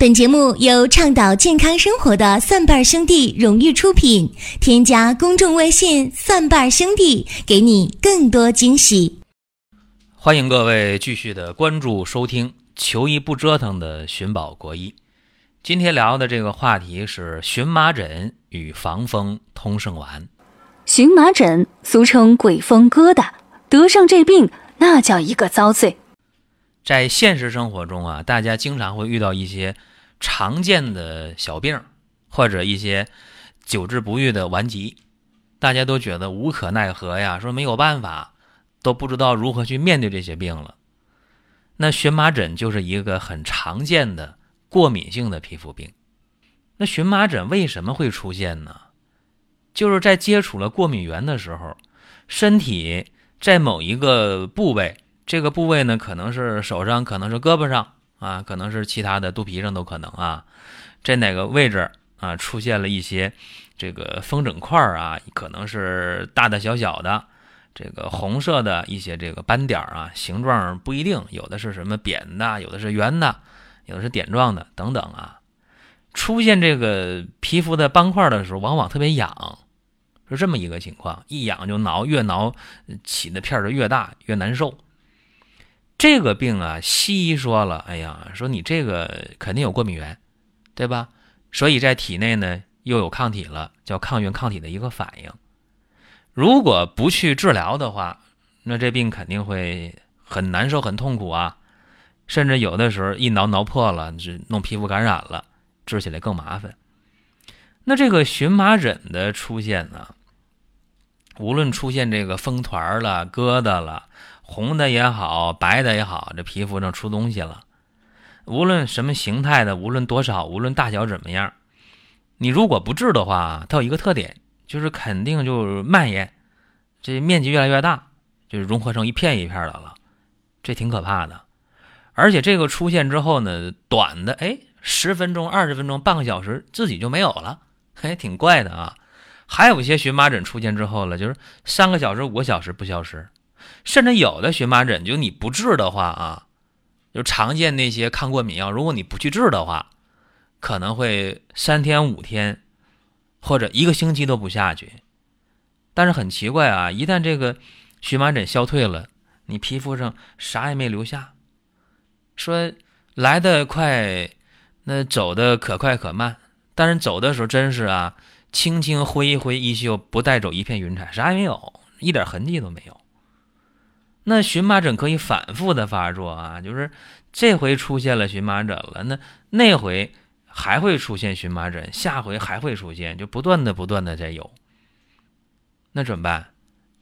本节目由倡导健康生活的蒜瓣兄弟荣誉出品，添加公众微信蒜瓣兄弟，给你更多惊喜。欢迎各位继续的关注收听求医不折腾的寻宝国医。今天聊的这个话题是荨麻疹与防风通圣丸。荨麻疹俗称鬼风疙瘩，得上这病那叫一个遭罪。在现实生活中啊，大家经常会遇到一些常见的小病，或者一些久治不愈的顽疾，大家都觉得无可奈何呀，说没有办法，都不知道如何去面对这些病了。那荨麻疹就是一个很常见的过敏性的皮肤病。那荨麻疹为什么会出现呢？就是在接触了过敏源的时候，身体在某一个部位，这个部位呢，可能是手上，可能是胳膊上啊，可能是其他的肚皮上都可能啊，在哪个位置啊出现了一些这个风疹块啊，可能是大大小小的这个红色的一些这个斑点啊，形状不一定，有的是什么扁的，有的是圆的，有的是点状的等等啊。出现这个皮肤的斑块的时候，往往特别痒，是这么一个情况，一痒就挠，越挠起的片就越大，越难受。这个病啊，西医说了，哎呀，说你这个肯定有过敏源，对吧？所以在体内呢又有抗体了，叫抗原抗体的一个反应。如果不去治疗的话，那这病肯定会很难受，很痛苦啊。甚至有的时候一挠破了，弄皮肤感染了，治起来更麻烦。那这个荨麻疹的出现呢，无论出现这个风团了、疙瘩了，红的也好，白的也好，这皮肤上出东西了，无论什么形态的，无论多少，无论大小怎么样，你如果不治的话，它有一个特点，就是肯定就蔓延，这面积越来越大，就是融合成一片一片的了，这挺可怕的。而且这个出现之后呢，短的10分钟、20分钟、半个小时自己就没有了，挺怪的啊。还有一些荨麻疹出现之后了，就是3个小时、5个小时不消失。甚至有的荨麻疹，就你不治的话啊，就常见那些抗过敏药，如果你不去治的话，可能会3天5天或者1个星期都不下去。但是很奇怪啊，一旦这个荨麻疹消退了，你皮肤上啥也没留下。说来得快，那走得可快可慢，但是走的时候真是啊，轻轻挥一挥衣袖，不带走一片云彩，啥也没有，一点痕迹都没有。那荨麻疹可以反复的发作啊，就是这回出现了荨麻疹了，那回还会出现荨麻疹，下回还会出现，就不断的在有。那怎么办？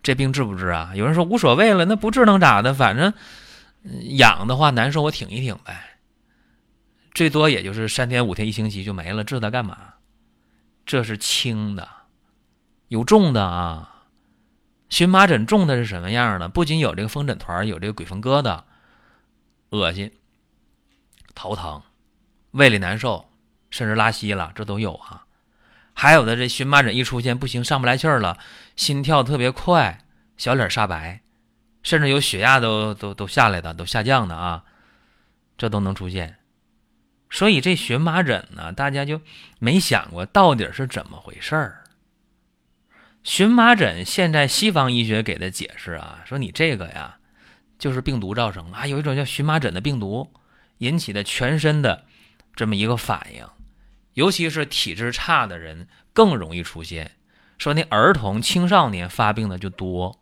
这病治不治啊？有人说无所谓了，那不治能咋的？反正痒的话难受，我挺一挺呗，最多也就是3天5天1星期就没了，治它干嘛？这是轻的，有重的啊。荨麻疹重的是什么样的？不仅有这个风疹团，有这个鬼风疙瘩，恶心、头疼、胃里难受，甚至拉稀了，这都有啊。还有的这荨麻疹一出现不行，上不来气儿了，心跳特别快，小脸煞白，甚至有血压都下来的，都下降的啊，这都能出现。所以这荨麻疹呢，大家就没想过到底是怎么回事儿。荨麻疹现在西方医学给的解释啊，说你这个呀就是病毒造成的啊，有一种叫荨麻疹的病毒引起的全身的这么一个反应，尤其是体质差的人更容易出现，说那儿童青少年发病的就多，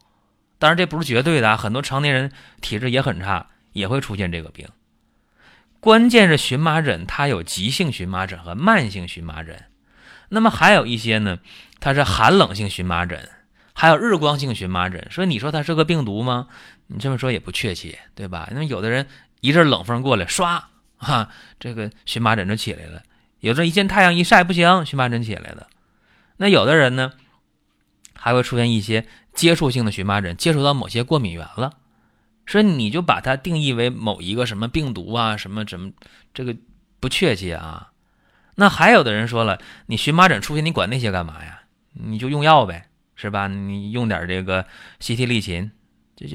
当然这不是绝对的啊，很多成年人体质也很差，也会出现这个病。关键是荨麻疹它有急性荨麻疹和慢性荨麻疹，那么还有一些呢，它是寒冷性荨麻疹，还有日光性荨麻疹。所以你说它是个病毒吗？你这么说也不确切，对吧？因为有的人一阵冷风过来，刷啊，这个荨麻疹就起来了；有的一见太阳一晒不行，荨麻疹起来了。那有的人呢，还会出现一些接触性的荨麻疹，接触到某些过敏源了。所以你就把它定义为某一个什么病毒啊，什么，这个不确切啊。那还有的人说了，你荨麻疹出现，你管那些干嘛呀？你就用药呗，是吧？你用点这个西替利嗪，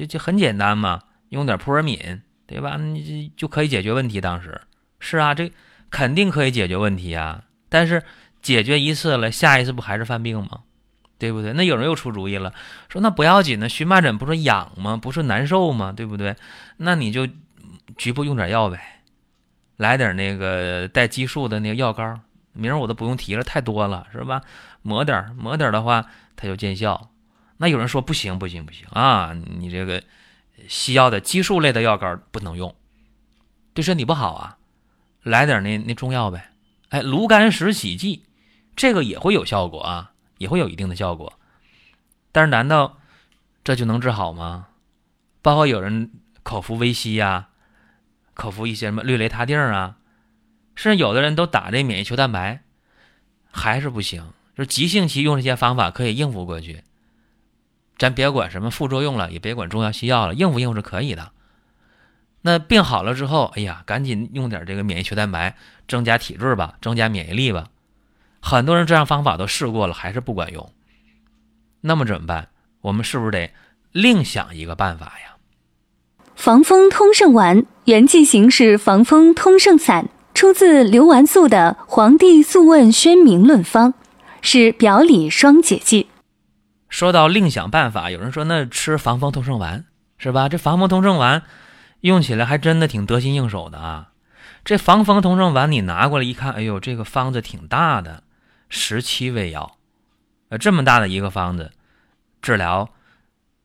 这很简单嘛，用点扑尔敏，对吧？你就可以解决问题。当时是啊，这肯定可以解决问题啊。但是解决一次了，下一次不还是犯病吗？对不对？那有人又出主意了，说那不要紧呢，荨麻疹不是痒吗？不是难受吗？对不对？那你就局部用点药呗，来点那个带激素的那个药膏，名儿我都不用提了，太多了，是吧？抹点的话，它就见效。那有人说不行啊，你这个西药的激素类的药膏不能用，对身体不好啊，来点那中药呗。哎，炉甘石洗剂这个也会有效果啊，也会有一定的效果。但是难道这就能治好吗？包括有人口服微吸啊，口服一些什么氯雷他定啊，甚至有的人都打这免疫球蛋白，还是不行。就是急性期用这些方法可以应付过去，咱别管什么副作用了，也别管中药西药了，应付是可以的。那病好了之后，哎呀，赶紧用点这个免疫球蛋白，增加体质吧，增加免疫力吧。很多人这样方法都试过了，还是不管用。那么怎么办？我们是不是得另想一个办法呀？防风通圣丸原剂型是防风通圣散，出自刘完素的《黄帝素问宣明论方》，是表里双解剂。说到另想办法，有人说那吃防风通圣丸是吧？这防风通圣丸用起来还真的挺得心应手的啊。这防风通圣丸你拿过来一看，哎呦，这个方子挺大的，17味药，这么大的一个方子治疗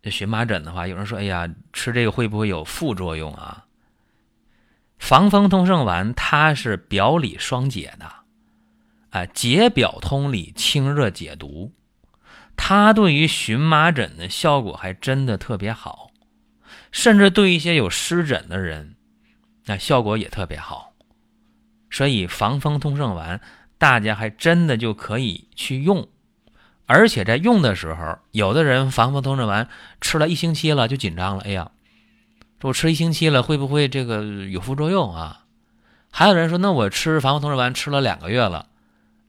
荨麻疹的话，有人说哎呀，吃这个会不会有副作用啊？防风通圣丸它是表里双解的啊，解表通里，清热解毒，它对于荨麻疹的效果还真的特别好，甚至对一些有湿疹的人那效果也特别好。所以防风通圣丸大家还真的就可以去用。而且在用的时候，有的人防风通圣丸吃了1星期了就紧张了，哎呀，说我吃1星期了会不会这个有副作用啊？还有人说那我吃防风通圣丸吃了2个月了，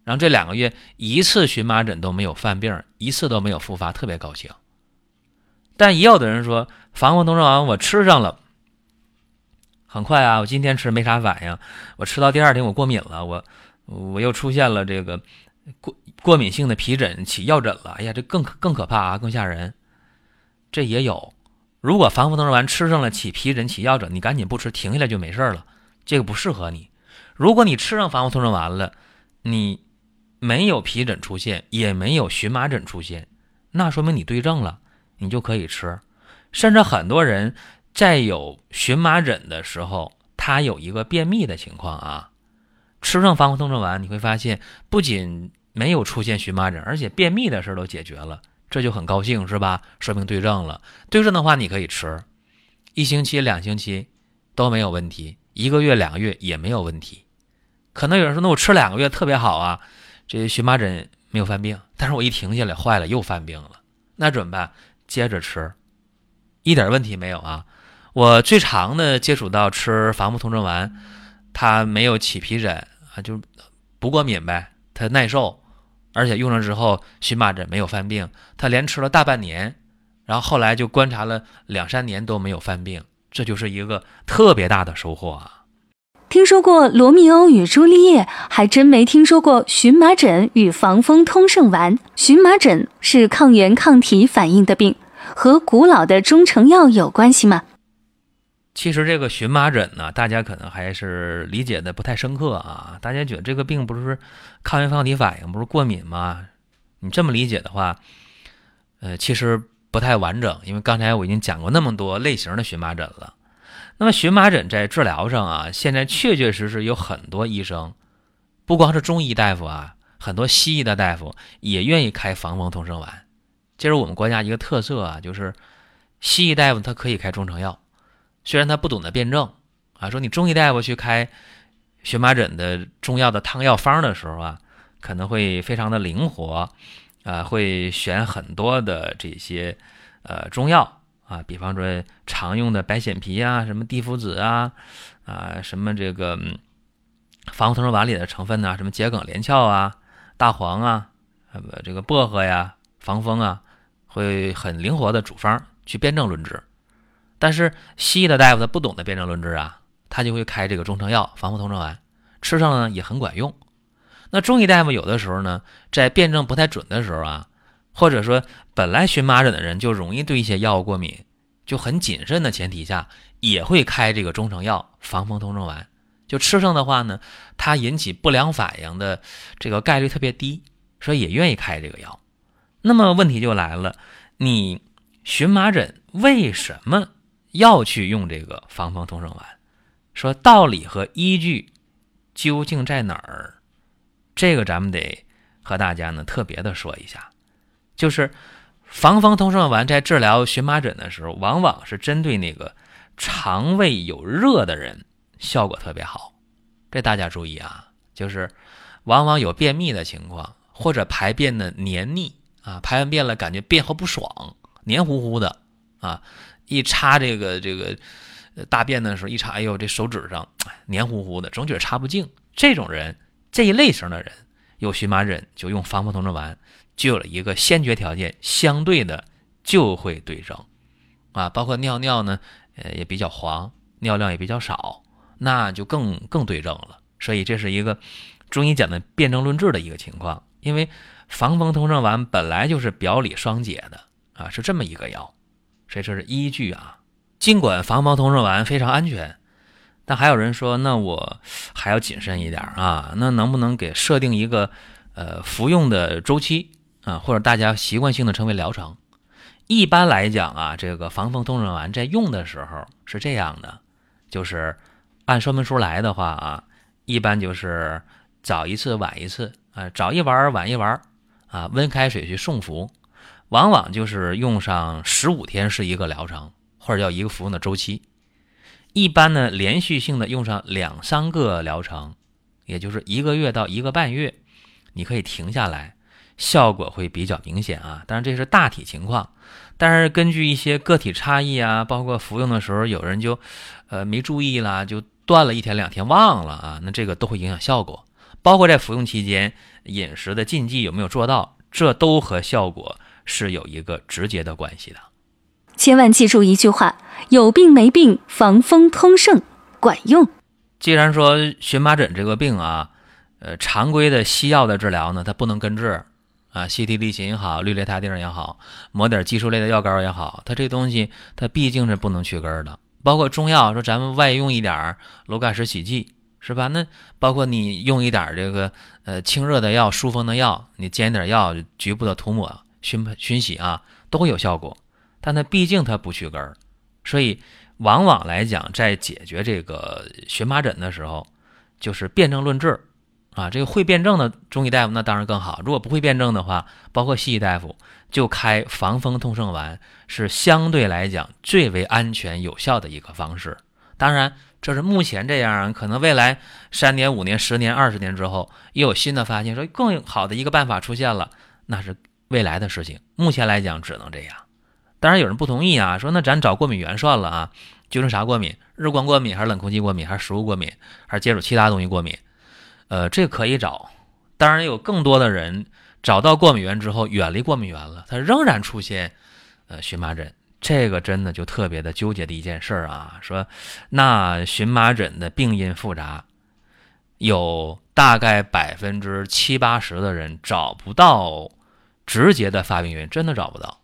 然后这2个月1次荨麻疹都没有犯病，1次都没有复发，特别高兴。但也有的人说防风通圣丸我吃上了，很快啊，我今天吃没啥反应，我吃到第2天我过敏了，我又出现了这个过敏性的皮疹，起药疹了，哎呀，这更可怕啊，更吓人。这也有，如果防风通圣丸吃上了起皮疹起药疹，你赶紧不吃，停下来就没事了，这个不适合你。如果你吃上防风通圣丸了，你没有皮疹出现，也没有荨麻疹出现，那说明你对症了，你就可以吃。甚至很多人在有荨麻疹的时候，他有一个便秘的情况啊，吃上防风通圣丸你会发现不仅没有出现荨麻疹，而且便秘的事都解决了，这就很高兴，是吧？说明对症了。对症的话你可以吃1星期2星期都没有问题，1个月2个月也没有问题。可能有人说那我吃2个月特别好啊，这荨麻疹没有犯病，但是我一停下来坏了，又犯病了，那怎么办？接着吃，一点问题没有啊。我最常的接触到吃防风通圣丸，它没有起皮疹啊，就不过敏呗，它耐受，而且用了之后荨麻疹没有犯病，他连吃了大半年，然后后来就观察了2-3年都没有犯病，这就是一个特别大的收获啊！听说过罗密欧与朱丽叶，还真没听说过荨麻疹与防风通圣丸。荨麻疹是抗原抗体反应的病，和古老的中成药有关系吗？其实这个荨麻疹呢，大家可能还是理解的不太深刻啊。大家觉得这个病不是抗原抗体反应，不是过敏吗？你这么理解的话，其实不太完整，因为刚才我已经讲过那么多类型的荨麻疹了。那么荨麻疹在治疗上啊，现在确实有很多医生，不光是中医大夫啊，很多西医的大夫也愿意开防风通圣丸。这是我们国家一个特色啊，就是西医大夫他可以开中成药。虽然他不懂得辩证啊，说你中医大夫去开荨麻疹的中药的汤药方的时候啊，可能会非常的灵活啊，会选很多的这些中药啊，比方说常用的白藓皮啊，什么地附子啊，什么这个防风通圣丸里的成分啊，什么桔梗、连翘啊、大黄啊，这个薄荷呀、防风啊，会很灵活的主方去辩证论治。但是西医的大夫他不懂得辩证论治啊，他就会开这个中成药防风通圣丸，吃上呢也很管用。那中医大夫有的时候呢，在辩证不太准的时候啊，或者说本来荨麻疹的人就容易对一些药物过敏，就很谨慎的前提下，也会开这个中成药防风通症丸。就吃上的话呢，它引起不良反应的这个概率特别低，所以也愿意开这个药。那么问题就来了，你荨麻疹为什么要去用这个防风通症丸？说道理和依据究竟在哪儿？这个咱们得和大家呢特别的说一下，就是防风通症丸在治疗荨麻疹的时候，往往是针对那个肠胃有热的人，效果特别好。这大家注意啊，就是往往有便秘的情况，或者排便的黏腻啊，排完便了感觉便后不爽，黏糊糊的啊，一插这个大便的时候一插，哎呦，这手指上黏糊糊的，总觉得插不净，这种人。这一类型的人有荨麻疹，就用防风通症丸，就有了一个先决条件，相对的就会对症啊，包括尿尿呢，也比较黄，尿量也比较少，那就更对症了。所以这是一个中医讲的辩证论治的一个情况，因为防风通症丸本来就是表里双解的啊，是这么一个药，所以这是依据啊。尽管防风通症丸非常安全。但还有人说，那我还要谨慎一点啊，那能不能给设定一个服用的周期啊，或者大家习惯性的称为疗程。一般来讲啊，这个防风通症丸在用的时候是这样的，就是按说明书来的话啊，一般就是早一次晚一次啊，早一丸晚一丸啊，温开水去送服，往往就是用上15天是一个疗程，或者叫一个服用的周期。一般呢，连续性的用上2-3个疗程，也就是1个月到1个半月，你可以停下来，效果会比较明显啊。当然这是大体情况，但是根据一些个体差异啊，包括服用的时候有人就没注意啦，就断了1天2天忘了啊，那这个都会影响效果。包括在服用期间饮食的禁忌有没有做到，这都和效果是有一个直接的关系的。千万记住一句话，有病没病，防风通症管用。既然说荨麻疹这个病啊，常规的西药的治疗呢，它不能根治啊，西替利嗪也好，氯雷他定也好，抹点激素类的药膏也好，它这东西它毕竟是不能去根的。包括中药说咱们外用一点炉甘石洗剂是吧，那包括你用一点这个清热的药，疏风的药，你煎点药，局部的涂抹熏洗啊，都会有效果。但它毕竟它不去根儿，所以往往来讲，在解决这个荨麻疹的时候，就是辩证论治啊。这个会辩证的中医大夫那当然更好，如果不会辩证的话，包括西医大夫就开防风通症丸，是相对来讲最为安全有效的一个方式。当然，这是目前这样，可能未来3年、5年、10年、20年之后，也有新的发现，说更好的一个办法出现了，那是未来的事情。目前来讲，只能这样。当然有人不同意啊，说那咱找过敏源算了啊，究竟啥过敏？日光过敏还是冷空气过敏还是食物过敏还是接触其他东西过敏？这可以找。当然有更多的人找到过敏源之后远离过敏源了，他仍然出现荨麻疹，这个真的就特别的纠结的一件事啊。说那荨麻疹的病因复杂，有大概70-80%的人找不到直接的发病原因，真的找不到。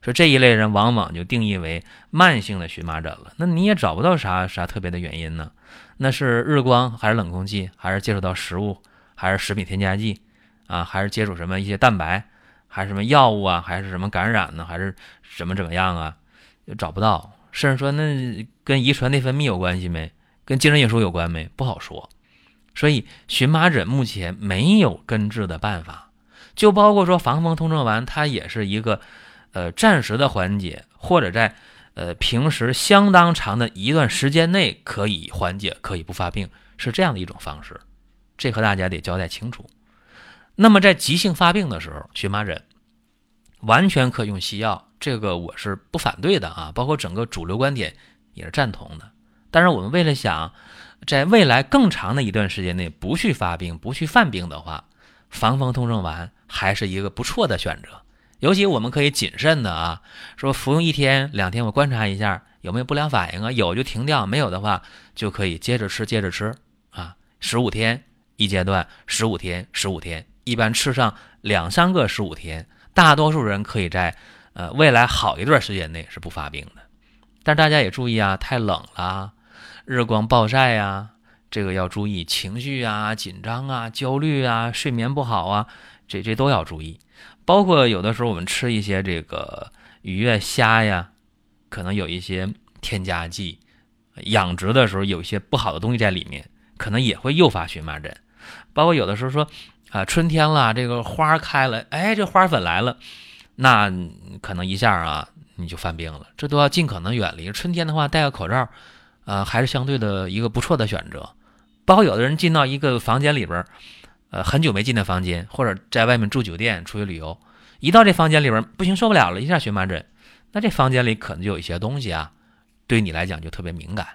说这一类人往往就定义为慢性的荨麻疹了，那你也找不到啥特别的原因呢？那是日光还是冷空气还是接触到食物还是食品添加剂啊，还是接触什么一些蛋白还是什么药物啊，还是什么感染呢，还是什么怎么样啊，找不到。甚至说那跟遗传内分泌有关系没，跟精神因素有关没，不好说。所以荨麻疹目前没有根治的办法，就包括说防风通症丸，它也是一个暂时的缓解，或者在平时相当长的一段时间内可以缓解，可以不发病，是这样的一种方式。这和大家得交代清楚。那么在急性发病的时候，荨麻疹完全可用西药，这个我是不反对的啊，包括整个主流观点也是赞同的。但是我们为了想在未来更长的一段时间内不去发病、不去犯病的话，防风通症丸还是一个不错的选择。尤其我们可以谨慎的啊，说服用1天2天，我观察一下有没有不良反应啊，有就停掉，没有的话就可以接着吃啊， 15天一阶段，15天，一般吃上2-3个15天，大多数人可以在未来好一段时间内是不发病的。但大家也注意啊，太冷了，日光暴晒啊，这个要注意，情绪啊、紧张啊、焦虑啊、睡眠不好啊，这都要注意。包括有的时候我们吃一些这个鱼呀、虾呀，可能有一些添加剂，养殖的时候有一些不好的东西在里面，可能也会诱发荨麻疹。包括有的时候说啊，春天了，这个花开了，哎，这花粉来了，那可能一下啊你就犯病了，这都要尽可能远离。春天的话，戴个口罩，还是相对的一个不错的选择。包括有的人进到一个房间里边，很久没进的房间，或者在外面住酒店、出去旅游，一到这房间里边不行，受不了了，一下荨麻疹，那这房间里可能就有一些东西啊，对你来讲就特别敏感。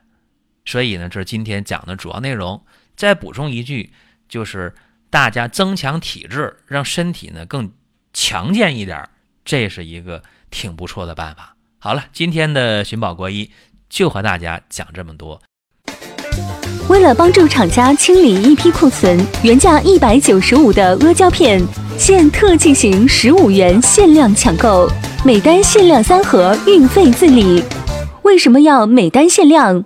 所以呢，这是今天讲的主要内容。再补充一句，就是大家增强体质，让身体呢更强健一点，这是一个挺不错的办法。好了，今天的寻宝国医就和大家讲这么多。为了帮助厂家清理一批库存，原价195的阿胶片现特进行15元限量抢购，每单限量3盒，运费自理。为什么要每单限量？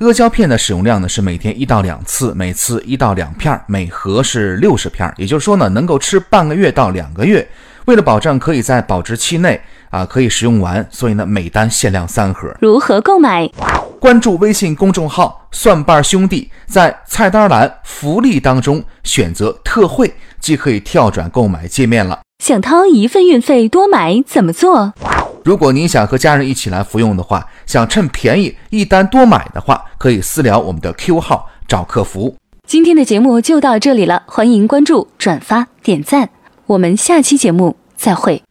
阿胶片的使用量呢是每天1到2次，每次1到2片，每盒是60片，也就是说呢能够吃半个月到2个月。为了保证可以在保质期内可以使用完，所以呢每单限量3盒。如何购买？关注微信公众号蒜瓣兄弟，在菜单栏福利当中选择特惠，即可以跳转购买界面了。想掏一份运费多买怎么做？如果您想和家人一起来服用的话，想趁便宜一单多买的话，可以私聊我们的 Q 号找客服。今天的节目就到这里了，欢迎关注、转发、点赞，我们下期节目再会。